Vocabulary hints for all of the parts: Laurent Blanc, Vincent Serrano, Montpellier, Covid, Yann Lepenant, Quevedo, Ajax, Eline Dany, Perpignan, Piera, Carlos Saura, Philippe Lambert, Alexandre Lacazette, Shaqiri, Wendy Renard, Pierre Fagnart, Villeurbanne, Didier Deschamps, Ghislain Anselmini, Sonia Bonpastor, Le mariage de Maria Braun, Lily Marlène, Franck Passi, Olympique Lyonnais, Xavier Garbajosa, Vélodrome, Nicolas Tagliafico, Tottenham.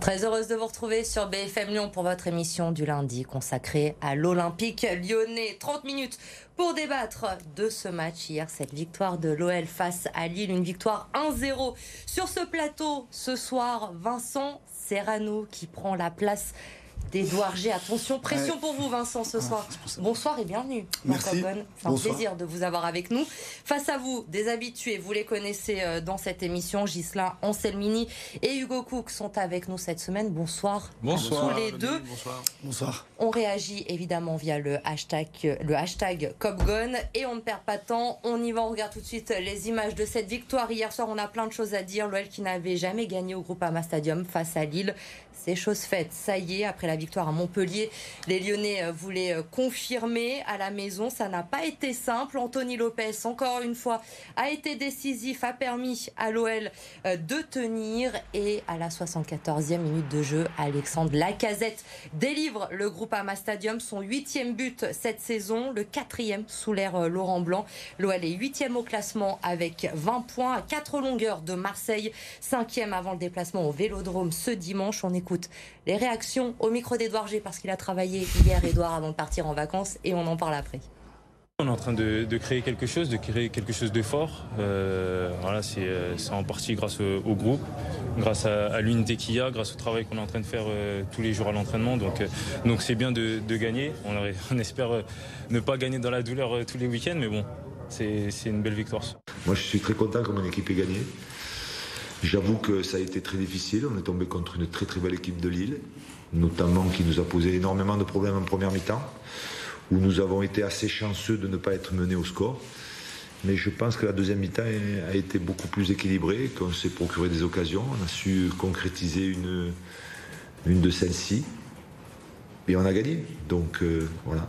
Très heureuse de vous retrouver sur BFM Lyon pour votre émission du lundi consacrée à l'Olympique Lyonnais. 30 minutes pour débattre de ce match hier, cette victoire de l'OL face à Lille, une victoire 1-0. Sur ce plateau, ce soir, Vincent Serrano qui prend la place d'Edouard G. Attention, pression pour vous Vincent ce soir. Bonsoir et bienvenue. Merci. C'est un plaisir de vous avoir avec nous. Face à vous, des habitués, vous les connaissez dans cette émission, Ghislain Anselmini et Hugo Cook sont avec nous cette semaine. Bonsoir. Bonsoir. Tous les deux. Bonsoir. Bonsoir. On réagit évidemment via le hashtag Kop Gones et on ne perd pas de temps. On y va, on regarde tout de suite les images de cette victoire. Hier soir, on a plein de choses à dire. L'OL qui n'avait jamais gagné au Groupama Stadium face à Lille. C'est chose faite, ça y est, après la victoire à Montpellier, les Lyonnais voulaient confirmer à la maison, ça n'a pas été simple. Anthony Lopes, encore une fois, a été décisif, a permis à l'OL de tenir et à la 74e minute de jeu, Alexandre Lacazette délivre le Groupama Stadium, son 8e but cette saison, le 4e sous l'ère Laurent Blanc. L'OL est 8e au classement avec 20 points, à 4 longueurs de Marseille, 5e avant le déplacement au Vélodrome ce dimanche. On écoute les réactions au micro d'Edouard G parce qu'il a travaillé hier, Edouard, avant de partir en vacances et on en parle après. On est en train de créer quelque chose, de fort. Voilà, c'est en partie grâce au groupe, grâce à l'unité qu'il y a, grâce au travail qu'on est en train de faire tous les jours à l'entraînement. Donc c'est bien de gagner. On espère ne pas gagner dans la douleur tous les week-ends, mais bon, c'est une belle victoire. Moi, je suis très content que mon équipe ait gagné. J'avoue que ça a été très difficile, on est tombé contre une très belle équipe de Lille, notamment qui nous a posé énormément de problèmes en première mi-temps, où nous avons été assez chanceux de ne pas être menés au score. Mais je pense que la deuxième mi-temps a été beaucoup plus équilibrée, qu'on s'est procuré des occasions, on a su concrétiser une de celles-ci, et on a gagné, donc voilà.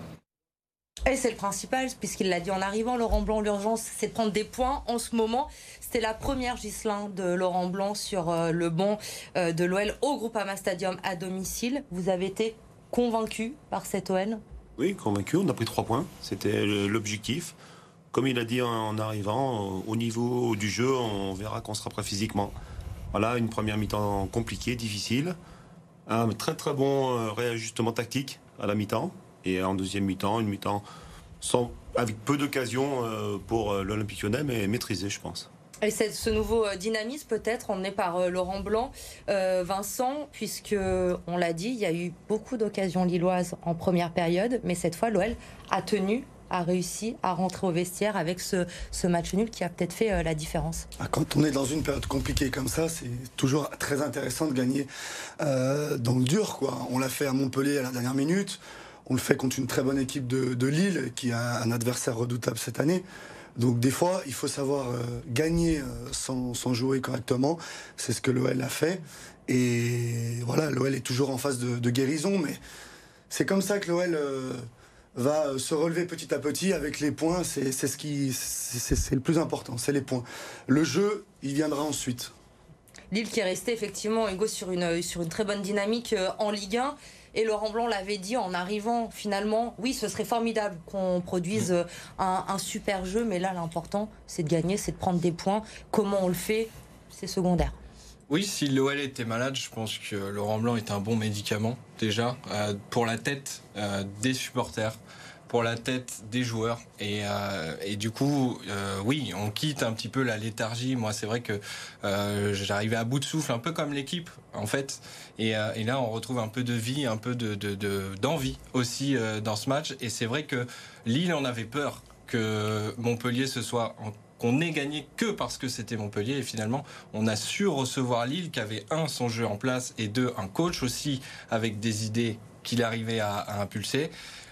Et c'est le principal, puisqu'il l'a dit en arrivant, Laurent Blanc, l'urgence, c'est de prendre des points en ce moment. C'était la première, Ghislain, de Laurent Blanc sur le banc de l'OL au Groupama Stadium à domicile. Vous avez été convaincu par cette OL? Oui, convaincu. On a pris 3 points. C'était l'objectif. Comme il a dit en arrivant, au niveau du jeu, on verra qu'on sera prêt physiquement. Voilà, une première mi-temps compliquée, difficile. Un très bon réajustement tactique à la mi-temps. Et en deuxième mi-temps, une mi-temps avec peu d'occasions pour l'Olympique Lyonnais, mais maîtrisée, je pense. Et ce nouveau dynamisme peut-être emmené par Laurent Blanc, Vincent, puisque on l'a dit, il y a eu beaucoup d'occasions lilloises en première période, mais cette fois l'OL a tenu, a réussi à rentrer au vestiaire avec ce match nul qui a peut-être fait la différence. Quand on est dans une période compliquée comme ça, c'est toujours très intéressant de gagner dans le dur, quoi. On l'a fait à Montpellier à la dernière minute. On le fait contre une très bonne équipe de Lille, qui a un adversaire redoutable cette année. Donc des fois, il faut savoir gagner sans jouer correctement. C'est ce que l'OL a fait. Et voilà, l'OL est toujours en phase de guérison. Mais c'est comme ça que l'OL va se relever petit à petit avec les points. C'est le plus important, c'est les points. Le jeu, il viendra ensuite. Lille qui est restée effectivement, Hugo, sur une très bonne dynamique en Ligue 1. Et Laurent Blanc l'avait dit en arrivant, finalement, oui, ce serait formidable qu'on produise un super jeu, mais là, l'important, c'est de gagner, c'est de prendre des points. Comment on le fait, c'est secondaire. Oui, si l'OL était malade, je pense que Laurent Blanc est un bon médicament, déjà, pour la tête des supporters, pour la tête des joueurs. Et du coup, oui, on quitte un petit peu la léthargie. Moi, c'est vrai que j'arrivais à bout de souffle, un peu comme l'équipe, en fait. Et là, on retrouve un peu de vie, un peu d'envie aussi dans ce match. Et c'est vrai que Lille en avait peur que Montpellier qu'on ait gagné que parce que c'était Montpellier. Et finalement, on a su recevoir Lille qui avait, 1, son jeu en place, et 2, un coach aussi avec des idées qu'il arrivait à impulser.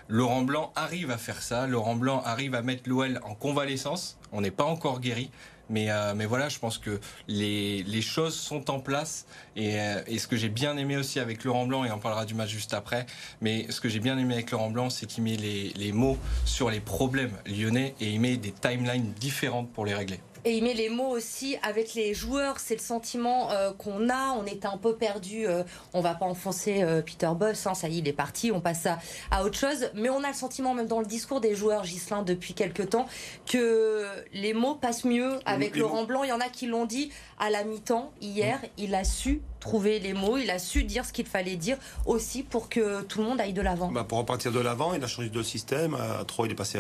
Laurent Blanc arrive à faire ça, Laurent Blanc arrive à mettre l'OL en convalescence, on n'est pas encore guéri, mais voilà, je pense que les choses sont en place, et ce que j'ai bien aimé aussi avec Laurent Blanc, et on parlera du match juste après, mais ce que j'ai bien aimé avec Laurent Blanc, c'est qu'il met les mots sur les problèmes lyonnais, et il met des timelines différentes pour les régler. Et il met les mots aussi avec les joueurs. C'est le sentiment qu'on a. On était un peu perdu. On va pas enfoncer Peter Bosz. Hein, ça y est, il est parti. On passe à autre chose. Mais on a le sentiment, même dans le discours des joueurs, Ghislain, depuis quelques temps, que les mots passent mieux avec Laurent Blanc. Il y en a qui l'ont dit à la mi-temps hier. Il a su trouver les mots, il a su dire ce qu'il fallait dire aussi pour que tout le monde aille de l'avant. Bah pour repartir de l'avant, il a changé de système. À 3, il est passé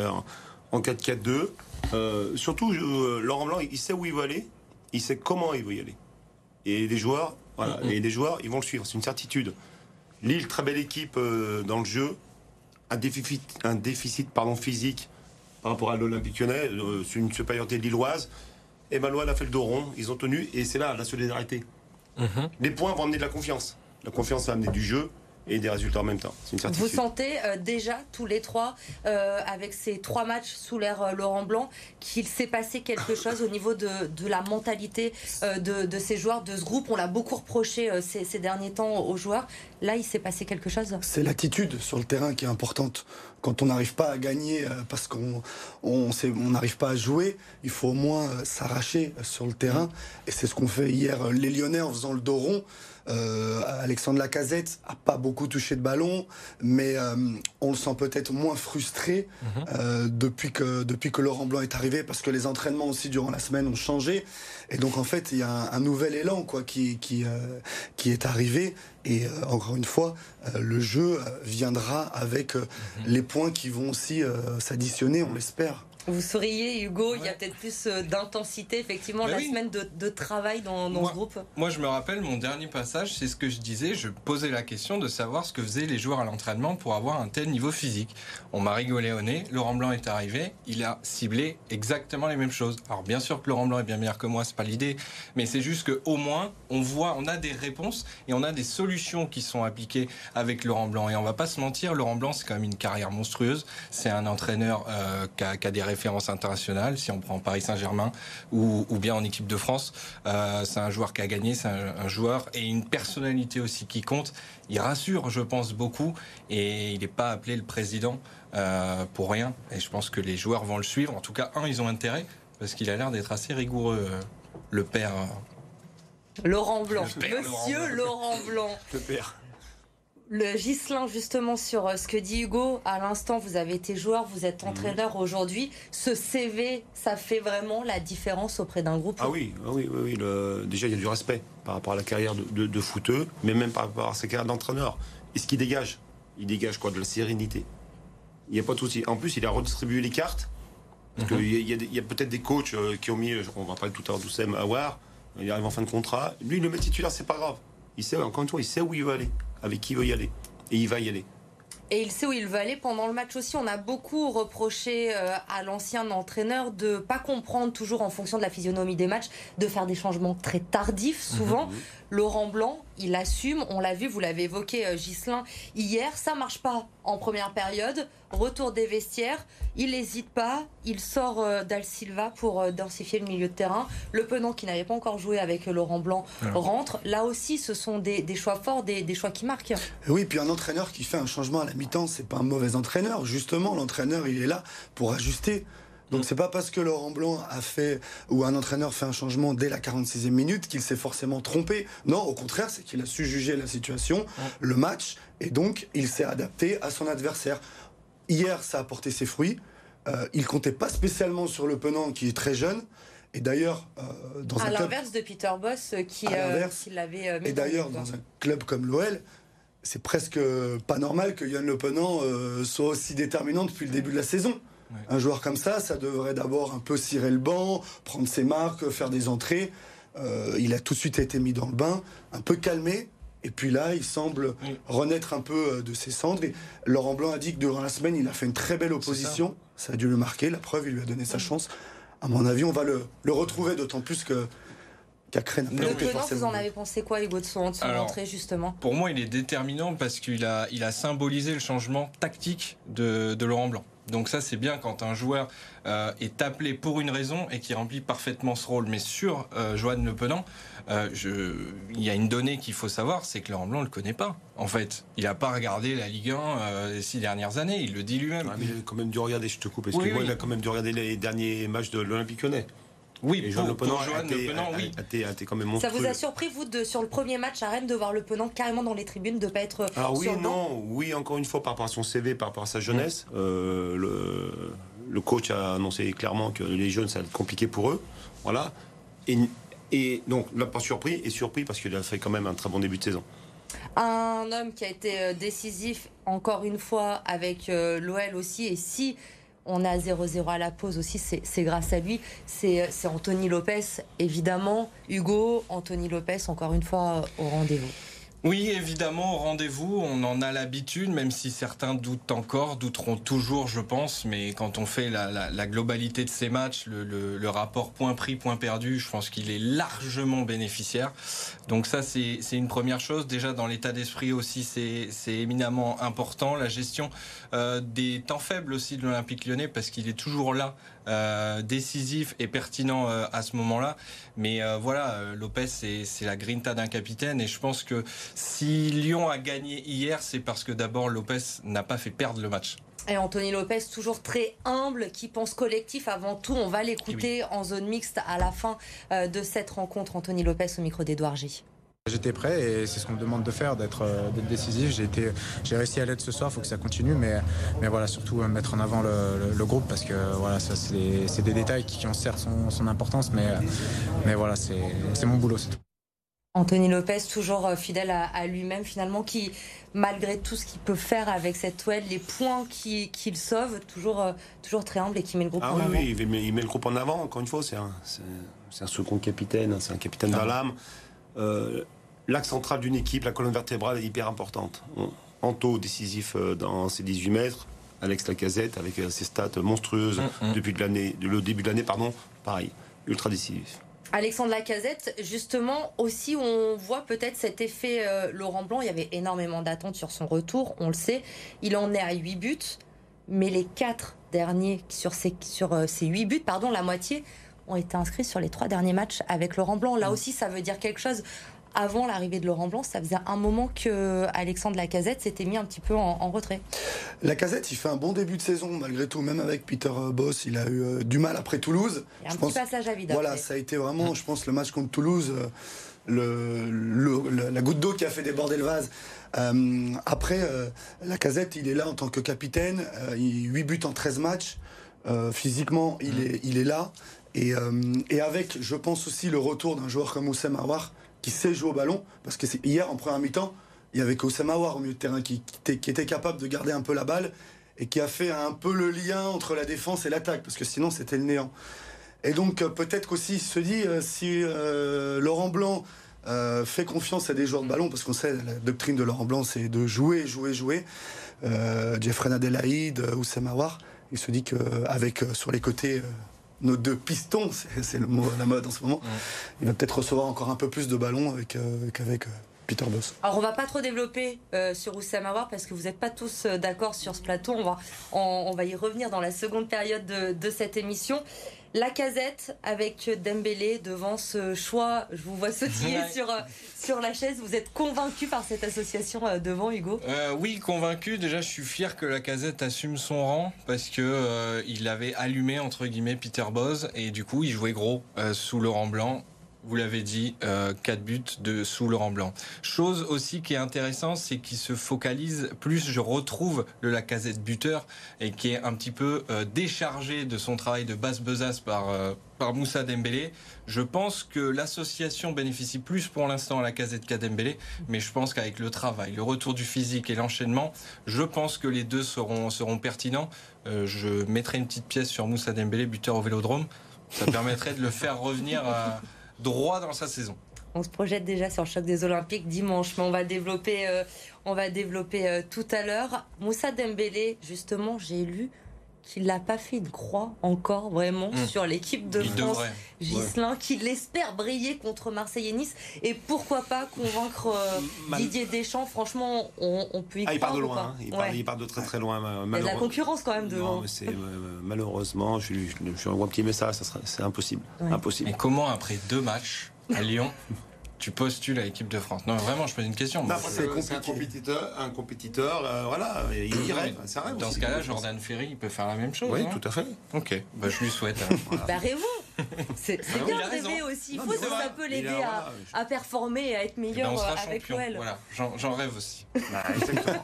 en 4-4-2. Surtout, Laurent Blanc, il sait où il veut aller, il sait comment il veut y aller. Et les joueurs, voilà, et les joueurs, ils vont le suivre, c'est une certitude. Lille, très belle équipe dans le jeu, un déficit physique par rapport à l'Olympique Lyonnais, c'est une supériorité lilloise. Et Malois a fait le dos rond, ils ont tenu, et c'est là la solidarité. Les points vont amener de la confiance. La confiance va amener du jeu et des résultats en même temps. C'est une certitude. Vous sentez déjà tous les trois, avec ces 3 matchs sous l'ère Laurent Blanc, qu'il s'est passé quelque chose au niveau de la mentalité de ces joueurs, de ce groupe. On l'a beaucoup reproché ces derniers temps aux joueurs. Là, il s'est passé quelque chose. C'est l'attitude sur le terrain qui est importante. Quand on n'arrive pas à gagner parce qu'on n'arrive pas à jouer, il faut au moins s'arracher sur le terrain. Et c'est ce qu'on fait hier. Les Lyonnais, en faisant le dos rond, Alexandre Lacazette n'a pas beaucoup touché de ballon, mais on le sent peut-être moins frustré depuis que Laurent Blanc est arrivé, parce que les entraînements aussi durant la semaine ont changé. Et donc en fait, il y a un nouvel élan quoi, qui est arrivé. Et encore une fois, le jeu viendra avec les points qui vont aussi s'additionner, on l'espère. Vous souriez, Hugo, ouais. Il y a peut-être plus d'intensité, effectivement, la semaine de travail dans ce groupe. Moi, je me rappelle, mon dernier passage, c'est ce que je disais, je posais la question de savoir ce que faisaient les joueurs à l'entraînement pour avoir un tel niveau physique. On m'a rigolé au nez, Laurent Blanc est arrivé, il a ciblé exactement les mêmes choses. Alors, bien sûr que Laurent Blanc est bien meilleur que moi, c'est pas l'idée, mais c'est juste qu'au moins, on voit, on a des réponses et on a des solutions qui sont appliquées avec Laurent Blanc. Et on va pas se mentir, Laurent Blanc, c'est quand même une carrière monstrueuse, c'est un entraîneur qui a des référence internationale, si on prend Paris Saint-Germain ou bien en équipe de France, c'est un joueur qui a gagné, c'est un joueur et une personnalité aussi qui compte. Il rassure, je pense, beaucoup, et il n'est pas appelé le président pour rien, et je pense que les joueurs vont le suivre. En tout cas, ils ont intérêt, parce qu'il a l'air d'être assez rigoureux, le père... Laurent Blanc, monsieur Laurent Blanc. Le père... Le Ghislain, justement, sur ce que dit Hugo, à l'instant, vous avez été joueur, vous êtes entraîneur aujourd'hui. Ce CV, ça fait vraiment la différence auprès d'un groupe? Ah oui, oui. Déjà, il y a du respect par rapport à la carrière de footeux, mais même par rapport à sa carrière d'entraîneur. Et ce qu'il dégage, il dégage quoi? De la sérénité. Il n'y a pas de souci. En plus, il a redistribué les cartes. Parce qu'il y a peut-être des coachs qui ont mis, on va parler tout à l'heure d'Houssem Aouar, il arrive en fin de contrat. Lui, il le met titulaire, c'est pas grave. Il sait, encore une fois, il sait où il veut aller, avec qui il veut y aller. Et il va y aller. Et il sait où il veut aller pendant le match aussi. On a beaucoup reproché à l'ancien entraîneur de ne pas comprendre, toujours en fonction de la physionomie des matchs, de faire des changements très tardifs, souvent. Laurent Blanc, il assume, on l'a vu, vous l'avez évoqué, Ghislain, hier. Ça ne marche pas en première période. Retour des vestiaires, il n'hésite pas. Il sort d'Al Silva pour densifier le milieu de terrain. Lepenant, qui n'avait pas encore joué avec Laurent Blanc, rentre. Là aussi, ce sont des choix forts, des choix qui marquent. Oui, puis un entraîneur qui fait un changement à la mi-temps, c'est pas un mauvais entraîneur. Justement, l'entraîneur, il est là pour ajuster. Donc c'est pas parce que Laurent Blanc a fait, ou un entraîneur fait un changement dès la 46e minute, qu'il s'est forcément trompé. Non, au contraire, c'est qu'il a su juger la situation, le match, et donc il s'est adapté à son adversaire. Hier, ça a porté ses fruits. Il comptait pas spécialement sur Lepenant, qui est très jeune. Et d'ailleurs, à l'inverse de Peter Bosz, qui l'avait mis. Et d'ailleurs, dans un club comme l'OL, c'est presque pas normal que Yann Lepenant soit aussi déterminant depuis le début de la saison. Ouais. Un joueur comme ça, ça devrait d'abord un peu cirer le banc, prendre ses marques, faire des entrées. Il a tout de suite été mis dans le bain, un peu calmé. Et puis là, il semble renaître un peu de ses cendres. Et Laurent Blanc a dit que durant la semaine, il a fait une très belle opposition. Ça a dû le marquer. La preuve, il lui a donné sa chance. À mon avis, on va le retrouver, d'autant plus que... Lepenant, vous en avez pensé quoi, Hugo, de son entrée, justement? Pour moi, il est déterminant parce qu'il a symbolisé le changement tactique de Laurent Blanc. Donc ça, c'est bien quand un joueur est appelé pour une raison et qui remplit parfaitement ce rôle. Mais sur Johan Lepenant, il y a une donnée qu'il faut savoir, c'est que Laurent Blanc ne le connaît pas. En fait, il n'a pas regardé la Ligue 1 les 6 dernières années, il le dit lui-même. Il a quand même dû regarder, je te coupe, excuse-moi, il a quand même dû regarder les derniers matchs de l'Olympique Lyonnais. Oui, et Lepenant, a été quand même monstrueux. Ça vous a surpris, vous, sur le premier match à Rennes, de voir Lepenant carrément dans les tribunes, de ne pas être... Ah oui, non, oui, encore une fois, par rapport à son CV, par rapport à sa jeunesse, le coach a annoncé clairement que les jeunes, ça va être compliqué pour eux. Voilà. Et donc, là, pas surpris, et surpris parce qu'il a fait quand même un très bon début de saison. Un homme qui a été décisif, encore une fois, avec l'OL aussi, et si... On a 0-0 à la pause aussi, c'est grâce à lui. C'est Anthony Lopes, évidemment. Hugo, Anthony Lopes, encore une fois, au rendez-vous. Oui, évidemment, au rendez-vous. On en a l'habitude, même si certains doutent encore, douteront toujours, je pense. Mais quand on fait la globalité de ces matchs, le rapport point pris, point perdu, je pense qu'il est largement bénéficiaire. Donc ça, c'est une première chose. Déjà, dans l'état d'esprit aussi, c'est éminemment important. La gestion des temps faibles aussi de l'Olympique Lyonnais, parce qu'il est toujours là, décisif et pertinent à ce moment-là. Mais voilà, Lopes, c'est la grinta d'un capitaine. Et je pense que si Lyon a gagné hier, c'est parce que d'abord Lopes n'a pas fait perdre le match. Et Anthony Lopes, toujours très humble, qui pense collectif avant tout. On va l'écouter en zone mixte à la fin de cette rencontre. Anthony Lopes au micro d'Edouard G. J'étais prêt et c'est ce qu'on me demande de faire, d'être décisif. J'ai réussi à l'être ce soir, il faut que ça continue, mais voilà, surtout mettre en avant le groupe, parce que voilà, ça c'est des détails qui ont certes son importance, mais voilà, c'est mon boulot, c'est tout. Anthony Lopes, toujours fidèle à lui-même, finalement, qui, malgré tout ce qu'il peut faire avec cette OL, les points qu'il sauve, toujours très humble et qui met le groupe en avant. Ah oui, il met le groupe en avant, encore une fois, c'est un second capitaine, c'est un capitaine dans l'âme. L'axe central d'une équipe, la colonne vertébrale est hyper importante. Anto, décisif dans ses 18 mètres, Alex Lacazette, avec ses stats monstrueuses depuis le début de l'année, pardon, pareil, ultra décisif. Alexandre Lacazette, justement, aussi on voit peut-être cet effet Laurent Blanc. Il y avait énormément d'attentes sur son retour, on le sait. Il en est à 8 buts, mais les 4 derniers sur ces 8 buts, pardon, la moitié, ont été inscrits sur les 3 derniers matchs avec Laurent Blanc. Là aussi, ça veut dire quelque chose. Avant l'arrivée de Laurent Blanc, ça faisait un moment que Alexandre Lacazette s'était mis un petit peu en retrait. Lacazette, il fait un bon début de saison malgré tout, même avec Peter Bosz, il a eu du mal après Toulouse. Il y a un petit passage à vide. Voilà, ça a été vraiment, je pense, le match contre Toulouse, la goutte d'eau qui a fait déborder le vase. Après, Lacazette, il est là en tant que capitaine, 8 buts en 13 matchs, physiquement, il est là. Et avec, je pense aussi, le retour d'un joueur comme Houssem Aouar, qui sait jouer au ballon, parce que hier, en première mi-temps, il y avait Houssem Aouar au milieu de terrain qui était capable de garder un peu la balle et qui a fait un peu le lien entre la défense et l'attaque, parce que sinon c'était le néant. Et donc peut-être qu'aussi il se dit, si Laurent Blanc fait confiance à des joueurs de ballon, parce qu'on sait la doctrine de Laurent Blanc, c'est de jouer, jouer, jouer, Jeffrey Nadellaïd, Houssem Aouar, il se dit qu'avec sur les côtés... nos 2 pistons, c'est le mot à la mode en ce moment, il va peut-être recevoir encore un peu plus de ballons qu'avec Peter Bosz. Alors on ne va pas trop développer sur Houssem Aouar parce que vous n'êtes pas tous d'accord sur ce plateau. On va y revenir dans la seconde période de cette émission. Lacazette avec Dembélé devant ce choix, je vous vois sautiller sur la chaise. Vous êtes convaincu par cette association devant, Hugo? Oui, convaincu. Déjà, je suis fier que Lacazette assume son rang parce que il avait allumé entre guillemets Peter Bosz et du coup, il jouait gros sous Laurent Blanc. Vous l'avez dit, 4 buts sous Laurent Blanc. Chose aussi qui est intéressante, c'est qu'il se focalise plus, je retrouve le Lacazette buteur, et qui est un petit peu déchargé de son travail de basse besace par Moussa Dembélé. Je pense que l'association bénéficie plus pour l'instant à Lacazette qu'à Dembélé, mais je pense qu'avec le travail, le retour du physique et l'enchaînement, je pense que les deux seront pertinents. Je mettrai une petite pièce sur Moussa Dembélé, buteur au Vélodrome. Ça permettrait de le faire revenir à... droit dans sa saison. On se projette déjà sur le choc des Olympiques dimanche, mais on va développer tout à l'heure. Moussa Dembélé, justement, j'ai lu qu'il n'a pas fait une croix encore vraiment sur l'équipe de France. Ghislain, qu'il espère briller contre Marseille et Nice. Et pourquoi pas convaincre Didier Deschamps? Franchement, on peut y croire. Il part de loin, hein. Il part de très très loin. Il y a de la concurrence quand même devant. Malheureusement, je envoie un petit message, c'est impossible. Ouais. Impossible. Mais comment après 2 matchs à Lyon tu postules à l'équipe de France? Non, vraiment, je pose une question. C'est un compétiteur, voilà, il rêve. Dans ce cas-là, Jordan Ferri, il peut faire la même chose. Oui, tout à fait. Ok, bah, je lui souhaite. Barrez-vous. C'est bien de rêver aussi. Il faut que ça peut l'aider à performer et à être meilleur avec l'OL. Voilà, j'en rêve aussi. Bah, exactement.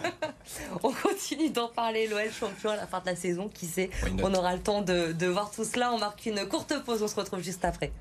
On continue d'en parler, l'OL champion à la fin de la saison. Qui sait, on aura le temps de voir tout cela. On marque une courte pause, on se retrouve juste après.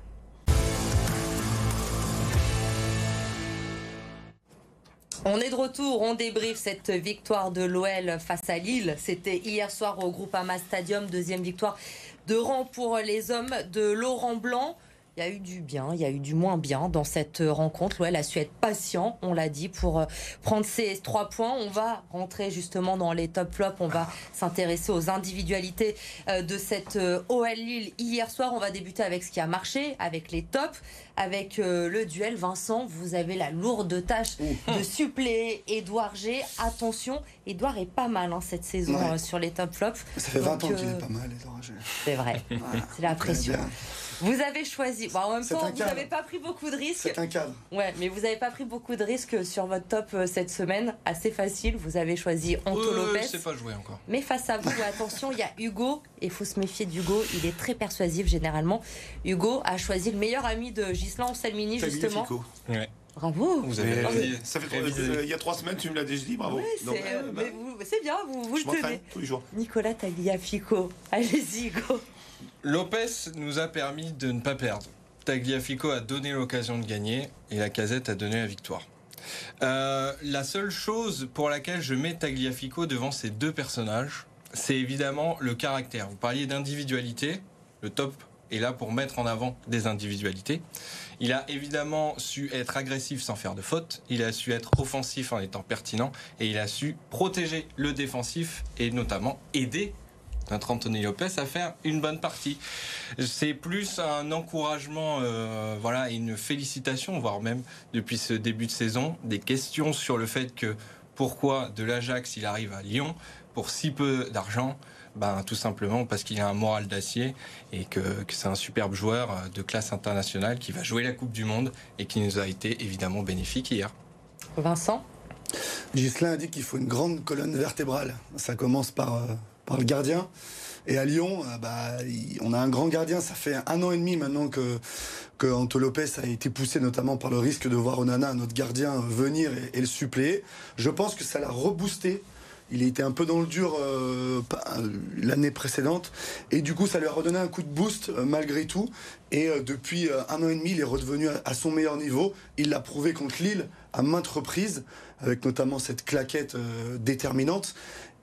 On est de retour, on débriefe cette victoire de l'OL face à Lille. C'était hier soir au Groupama Stadium, deuxième victoire de rang pour les hommes de Laurent Blanc. Il y a eu du bien, il y a eu du moins bien dans cette rencontre. L'OL a su être patient, on l'a dit, pour prendre ces 3 points. On va rentrer justement dans les top-flops. On va s'intéresser aux individualités de cette OL Lille hier soir. On va débuter avec ce qui a marché, avec les tops, avec le duel. Vincent, vous avez la lourde tâche de suppléer Edouard G. Attention, Edouard est pas mal cette saison sur les top-flops. Ça fait 20 ans qu'il est pas mal, Edouard G. C'est vrai, c'est la pression. Vous avez choisi. Bon, en même temps, vous n'avez pas pris beaucoup de risques. C'est un cadre. Ouais, mais vous n'avez pas pris beaucoup de risques sur votre top cette semaine. Assez facile. Vous avez choisi Anthony Lopes. Je ne sais pas jouer encore. Mais face à vous, attention, il y a Hugo. Et il faut se méfier d'Hugo. Il est très persuasif généralement. Hugo a choisi le meilleur ami de Ghislain Anselmini, justement. Ouais. Bravo. Vous avez ça fait il y a 3 semaines, tu me l'as déjà dit. Bravo. Ouais, c'est bien. Vous le tenez tous les jours. Nicolas Tagliafico. Allez-y, Hugo. Lopes nous a permis de ne pas perdre. Tagliafico a donné l'occasion de gagner et Lacazette a donné la victoire. La seule chose pour laquelle je mets Tagliafico devant ces deux personnages, c'est évidemment le caractère. Vous parliez d'individualité, le top est là pour mettre en avant des individualités. Il a évidemment su être agressif sans faire de faute, il a su être offensif en étant pertinent et il a su protéger le défensif et notamment aider notre Anthony Lopes à faire une bonne partie. C'est plus un encouragement, une félicitation, voire même depuis ce début de saison, des questions sur le fait que pourquoi de l'Ajax il arrive à Lyon pour si peu d'argent. Ben, tout simplement parce qu'il a un moral d'acier et que c'est un superbe joueur de classe internationale qui va jouer la Coupe du Monde et qui nous a été évidemment bénéfique hier. Vincent ? Ghislain a dit qu'il faut une grande colonne vertébrale. Ça commence par le gardien. Et à Lyon, on a un grand gardien. Ça fait 1 an et demi maintenant que Anto Lopes a été poussé, notamment par le risque de voir Onana, notre gardien, venir et le suppléer. Je pense que ça l'a reboosté. Il était un peu dans le dur l'année précédente. Et du coup, ça lui a redonné un coup de boost malgré tout. Et depuis 1 an et demi, il est redevenu à son meilleur niveau. Il l'a prouvé contre Lille à maintes reprises, avec notamment cette claquette déterminante.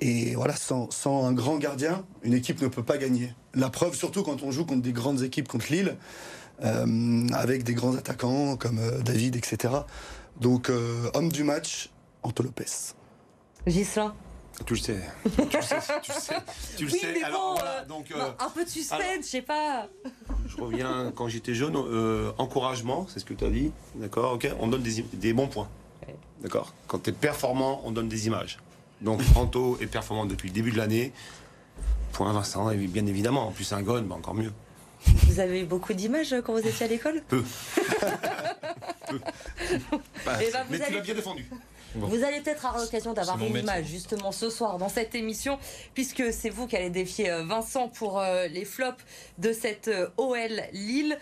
Et voilà, sans un grand gardien, une équipe ne peut pas gagner. La preuve, surtout quand on joue contre des grandes équipes, contre Lille, avec des grands attaquants comme David, etc. Donc, homme du match, Anto Lopes. Ghislain. Tu le sais. Alors, voilà, donc, un peu de suspense, je sais pas. Je reviens quand j'étais jeune. Encouragement, c'est ce que tu as dit. D'accord, ok. On donne des bons points. D'accord. Quand tu es performant, on donne des images. Donc, Anto est performant depuis le début de l'année. Point Vincent, bien évidemment. En plus, un gone, encore mieux. Vous avez eu beaucoup d'images quand vous étiez à l'école ? Peu. Peu. Mais tu l'as bien défendu. Bon. Vous allez peut-être avoir l'occasion d'avoir des images justement ce soir dans cette émission, puisque c'est vous qui allez défier Vincent pour les flops de cette OL Lille.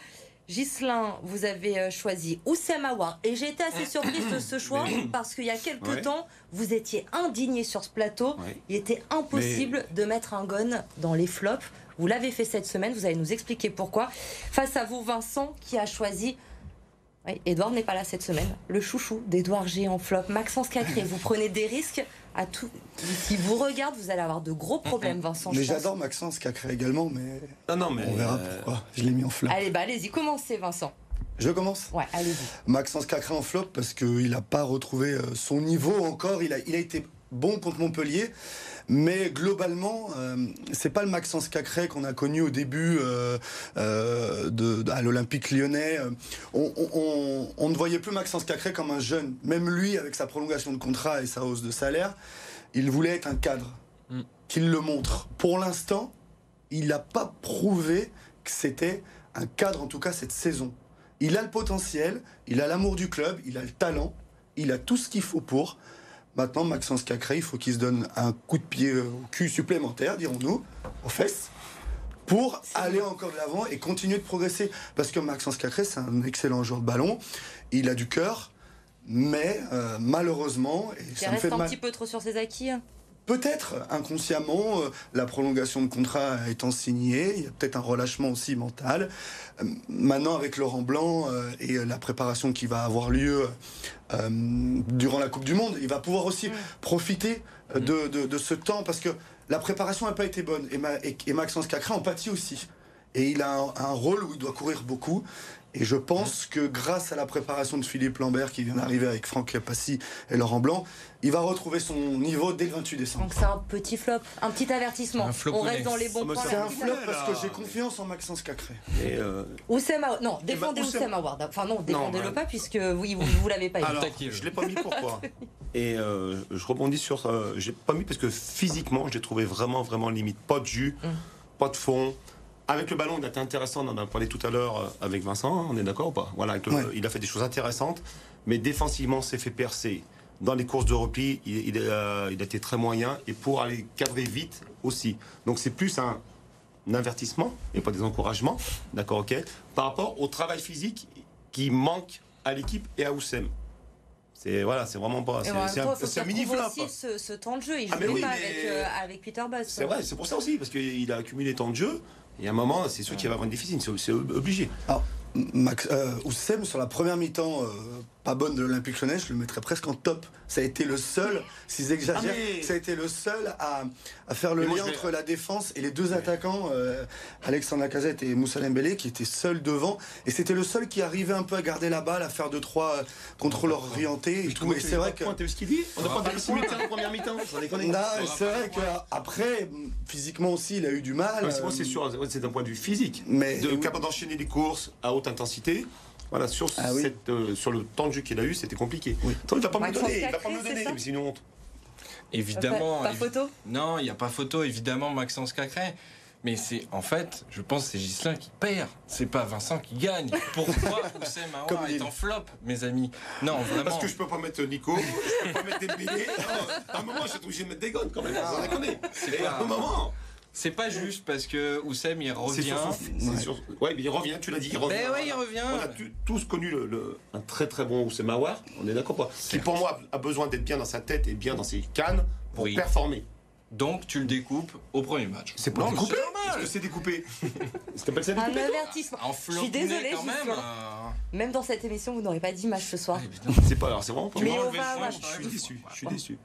Ghislain, vous avez choisi Houssem Aouar. Et j'ai été assez surprise de ce choix parce qu'il y a quelques temps, vous étiez indigné sur ce plateau. Ouais. Il était impossible de mettre un gone dans les flops. Vous l'avez fait cette semaine, vous allez nous expliquer pourquoi. Face à vous, Vincent, qui a choisi... Oui, Edouard n'est pas là cette semaine. Le chouchou d'Edouard G en flop, Maxence Caqueret. Vous prenez des risques à tout. Si vous regardez, vous allez avoir de gros problèmes, Vincent. Mais j'adore Maxence Caqueret également, mais... Non, on verra pourquoi. Je l'ai mis en flop. Allez-y, commencez, Vincent. Je commence ? Ouais, allez-y. Maxence Caqueret en flop parce qu'il n'a pas retrouvé son niveau encore. Il a été bon contre Montpellier, mais globalement, c'est pas le Maxence Caqueret qu'on a connu au début à l'Olympique Lyonnais. On ne voyait plus Maxence Caqueret comme un jeune. Même lui, avec sa prolongation de contrat et sa hausse de salaire, il voulait être un cadre, qu'il le montre. Pour l'instant, il n'a pas prouvé que c'était un cadre, en tout cas cette saison. Il a le potentiel, il a l'amour du club, il a le talent, il a tout ce qu'il faut pour... Maintenant, Maxence Caqueret, il faut qu'il se donne un coup de pied au cul supplémentaire, dirons-nous, aux fesses, pour aller encore de l'avant et continuer de progresser. Parce que Maxence Caqueret, c'est un excellent joueur de ballon, il a du cœur, mais malheureusement... Et il ça reste me fait un petit peu trop sur ses acquis. Peut-être, inconsciemment, la prolongation de contrat étant signée, il y a peut-être un relâchement aussi mental. Maintenant, avec Laurent Blanc et la préparation qui va avoir lieu durant la Coupe du Monde, il va pouvoir aussi profiter de ce temps, parce que la préparation n'a pas été bonne. Et Maxence Caqueret en pâtit aussi. Et il a un rôle où il doit courir beaucoup. Et je pense que grâce à la préparation de Philippe Lambert, qui vient d'arriver avec Franck Passi et Laurent Blanc, il va retrouver son niveau dès 28 décembre. Donc c'est un petit flop, un petit avertissement. On reste dans les bons points. C'est un flop parce que j'ai confiance en Maxence Caqueret. Houssem Aouar, non, défendez Houssem Aouar. Enfin non, défendez-le pas puisque oui, vous l'avez pas eu. Alors, je l'ai pas mis pourquoi. Et je rebondis sur, j'ai pas mis parce que physiquement, j'ai trouvé vraiment limite. Pas de jus, pas de fond. Avec le ballon, il a été intéressant, on en a parlé tout à l'heure avec Vincent, on est d'accord ou pas? Voilà, il a fait des choses intéressantes, mais défensivement, s'est fait percer. Dans les courses de repli, il a été très moyen, et pour aller cadrer vite aussi. Donc c'est plus un avertissement, et pas des encouragements, d'accord, ok, par rapport au travail physique qui manque à l'équipe et à Houssem. C'est voilà, c'est vraiment pas. C'est un mini flop. Il aussi ce temps de jeu, il jouait pas avec Peter Bass. C'est vrai, c'est pour ça aussi, parce qu'il a accumulé tant de jeu. Et à un moment, c'est sûr qu'il va avoir une déficit, c'est obligé. Alors, Houssem, sur la première mi-temps pas bonne de l'Olympique Lyonnais, je le mettrais presque en top. Ça a été le seul, s'ils exagèrent, ça a été le seul à faire le lien entre la défense et les deux attaquants, Alexandre Lacazette et Moussa Dembélé, qui étaient seuls devant. Et c'était le seul qui arrivait un peu à garder la balle, à faire 2-3 contrôles orientés et tout. Et c'est vrai que... T'as vu ce qu'il dit? On n'a pas de points en première mi-temps. C'est vrai qu'après, physiquement aussi, il a eu du mal. C'est sûr, c'est d'un point de vue physique. Mais capable d'enchaîner les courses à haute intensité. Voilà, sur le temps de jeu qu'il a eu, c'était compliqué. Oui. Attends, il va pas me le donner, mais c'est une honte. Évidemment. Pas photo ? Non, il n'y a pas photo, évidemment, Maxence Caqueret. Mais c'est, en fait, je pense que c'est Ghislain qui perd. C'est pas Vincent qui gagne. Pourquoi Houssem Aouar est en flop, mes amis? Non, vraiment. Parce que je peux pas mettre Nico, je peux pas mettre Dembélé. À un moment, je suis obligé de mettre des gones quand même. Vous en déconnez. C'est à un moment. C'est pas juste parce que Houssem il revient. Oui, il revient, tu l'as dit, il revient. Ben oui, il revient. On a tous connu un très très bon Houssem Aouar, on est d'accord pas? Qui pour moi a besoin d'être bien dans sa tête et bien dans ses cannes pour performer. Donc tu le découpes au premier match. C'est pas découpé, parce que c'est découpé. Un avertissement. Je suis désolé, même dans cette émission, vous n'aurez pas dit match ce soir. C'est pas, alors c'est vraiment pas. Mais on va. Je suis déçu.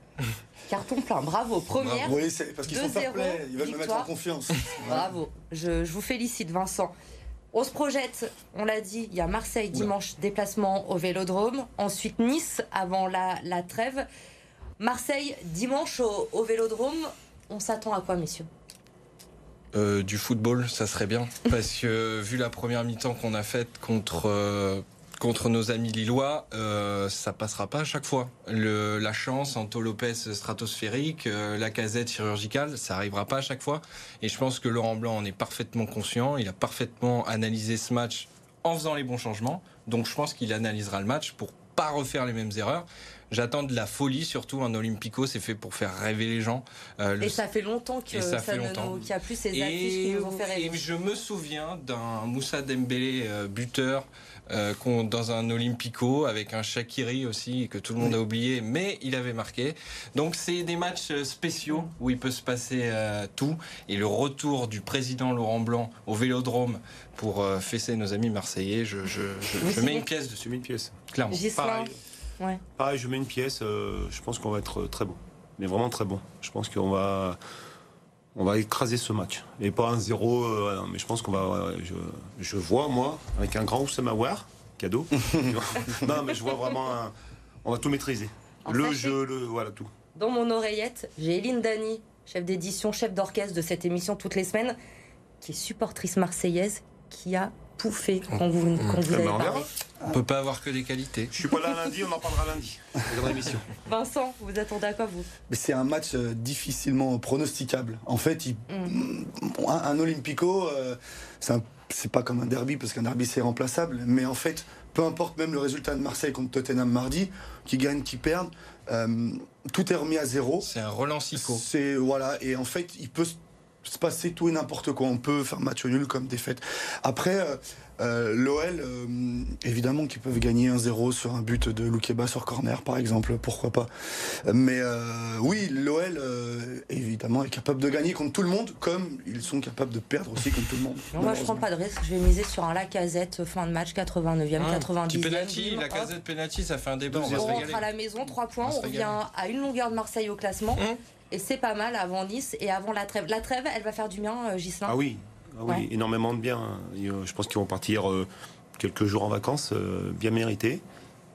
Carton plein, bravo. Première, oui, parce qu'ils sont fair play, ils veulent me mettre en confiance. Bravo, je vous félicite Vincent. On se projette, on l'a dit, il y a Marseille dimanche, déplacement au Vélodrome. Ensuite Nice avant la trêve. Marseille dimanche au Vélodrome, on s'attend à quoi messieurs? Du football, ça serait bien. Parce que vu la première mi-temps qu'on a faite contre nos amis lillois, ça passera pas à chaque fois. La chance, Anto Lopes stratosphérique, Lacazette chirurgicale, ça arrivera pas à chaque fois. Et je pense que Laurent Blanc en est parfaitement conscient. Il a parfaitement analysé ce match en faisant les bons changements. Donc je pense qu'il analysera le match pour pas refaire les mêmes erreurs. J'attends de la folie, surtout un Olympico, c'est fait pour faire rêver les gens. Et ça fait longtemps que ça qu'il n'y a plus ces affiches qui nous ont fait rêver. Et je me souviens d'un Moussa Dembélé buteur dans un Olympico, avec un Shaqiri aussi, que tout le monde a oublié, mais il avait marqué. Donc c'est des matchs spéciaux où il peut se passer tout. Et le retour du président Laurent Blanc au Vélodrome pour fesser nos amis marseillais, je mets une pièce dessus. Clairement. Pareil, je mets une pièce, je pense qu'on va être très bon. Mais vraiment très bon. Je pense qu'on va écraser ce match. Et pas 1-0, mais je pense qu'on va... Je vois, moi, avec un grand Houssem Aouar, cadeau. Non, mais je vois vraiment... on va tout maîtriser. Voilà, tout. Dans mon oreillette, j'ai Eline Dany, chef d'édition, chef d'orchestre de cette émission toutes les semaines, qui est supportrice marseillaise, qui a... Pouffé quand vous avez parlé. On peut pas avoir que des qualités. Je suis pas là lundi, on en parlera lundi. Vincent, vous attendez à quoi vous? C'est un match difficilement pronosticable. En fait, un Olympico, c'est pas comme un derby parce qu'un derby c'est remplaçable, mais en fait, peu importe même le résultat de Marseille contre Tottenham mardi, qui gagne, qui perd, tout est remis à zéro. C'est un relancico. Et en fait, il peut se passer tout et n'importe quoi. On peut faire match nul comme défaite. Après, l'OL, évidemment qu'ils peuvent gagner 1-0 sur un but de Loukeba sur corner, par exemple, pourquoi pas. Mais oui, l'OL, évidemment, est capable de gagner contre tout le monde, comme ils sont capables de perdre aussi contre tout le monde. Moi, je prends pas de risque. Je vais miser sur un Lacazette fin de match, 89e, 90e. Petit penalty, Lacazette penalty, ça fait un débat. On rentre à la maison, 3 points, on revient à une longueur de Marseille au classement. Et c'est pas mal avant Nice et avant la trêve. La trêve, elle va faire du bien, Ghislain. Ah oui, ah oui, ouais, énormément de bien. Je pense qu'ils vont partir quelques jours en vacances, bien mérités.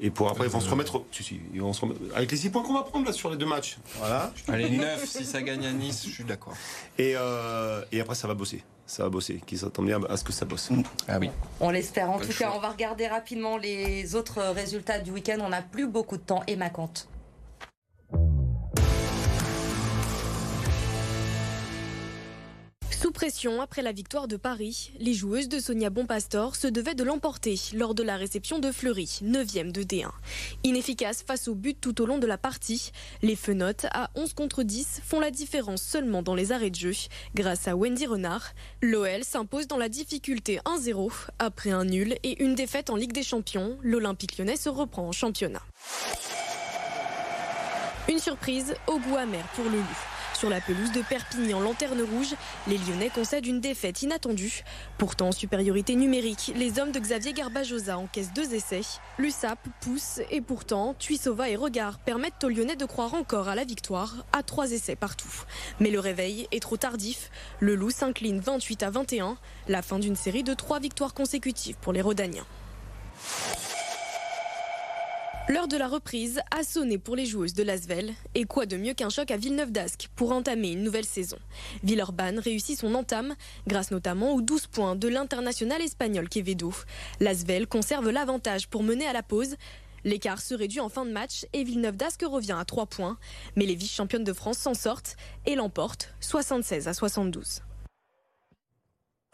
Et pour après, ils vont se remettre. Si, si, ils vont se remettre avec les 6 points qu'on va prendre là sur les 2 matchs. Voilà. Allez, 9 si ça gagne à Nice, je suis d'accord. Et après, ça va bosser. Ça va bosser. Qu'ils s'attendent bien à ce que ça bosse. Ah oui. On l'espère. En tout cas, on va regarder rapidement les autres résultats du week-end. On n'a plus beaucoup de temps. Et ma compte. Sous pression après la victoire de Paris, les joueuses de Sonia Bonpastor se devaient de l'emporter lors de la réception de Fleury, 9e de D1. Inefficace face au but tout au long de la partie, les Fenotes, à 11 contre 10, font la différence seulement dans les arrêts de jeu. Grâce à Wendy Renard, l'OL s'impose dans la difficulté 1-0. Après un nul et une défaite en Ligue des Champions, l'Olympique Lyonnais se reprend en championnat. Une surprise au goût amer pour le Loup. Sur la pelouse de Perpignan, lanterne rouge, les Lyonnais concèdent une défaite inattendue. Pourtant, en supériorité numérique, les hommes de Xavier Garbajosa encaissent 2 essais. L'USAP pousse et pourtant, Tuissova et Regard permettent aux Lyonnais de croire encore à la victoire, à 3 essais partout. Mais le réveil est trop tardif. Le Loup s'incline 28-21, la fin d'une série de 3 victoires consécutives pour les Rodaniens. L'heure de la reprise a sonné pour les joueuses de l'Asvel. Et quoi de mieux qu'un choc à Villeneuve-d'Ascq pour entamer une nouvelle saison. Villeurbanne réussit son entame, grâce notamment aux 12 points de l'international espagnol Quevedo. L'Asvel conserve l'avantage pour mener à la pause. L'écart se réduit en fin de match et Villeneuve-d'Ascq revient à 3 points. Mais les vice-championnes de France s'en sortent et l'emportent 76-72.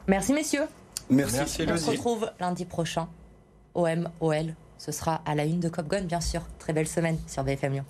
Merci messieurs. Merci. On se retrouve lundi prochain. OM, OL. Ce sera à la une de Kop Gones, bien sûr. Très belle semaine sur BFM Lyon.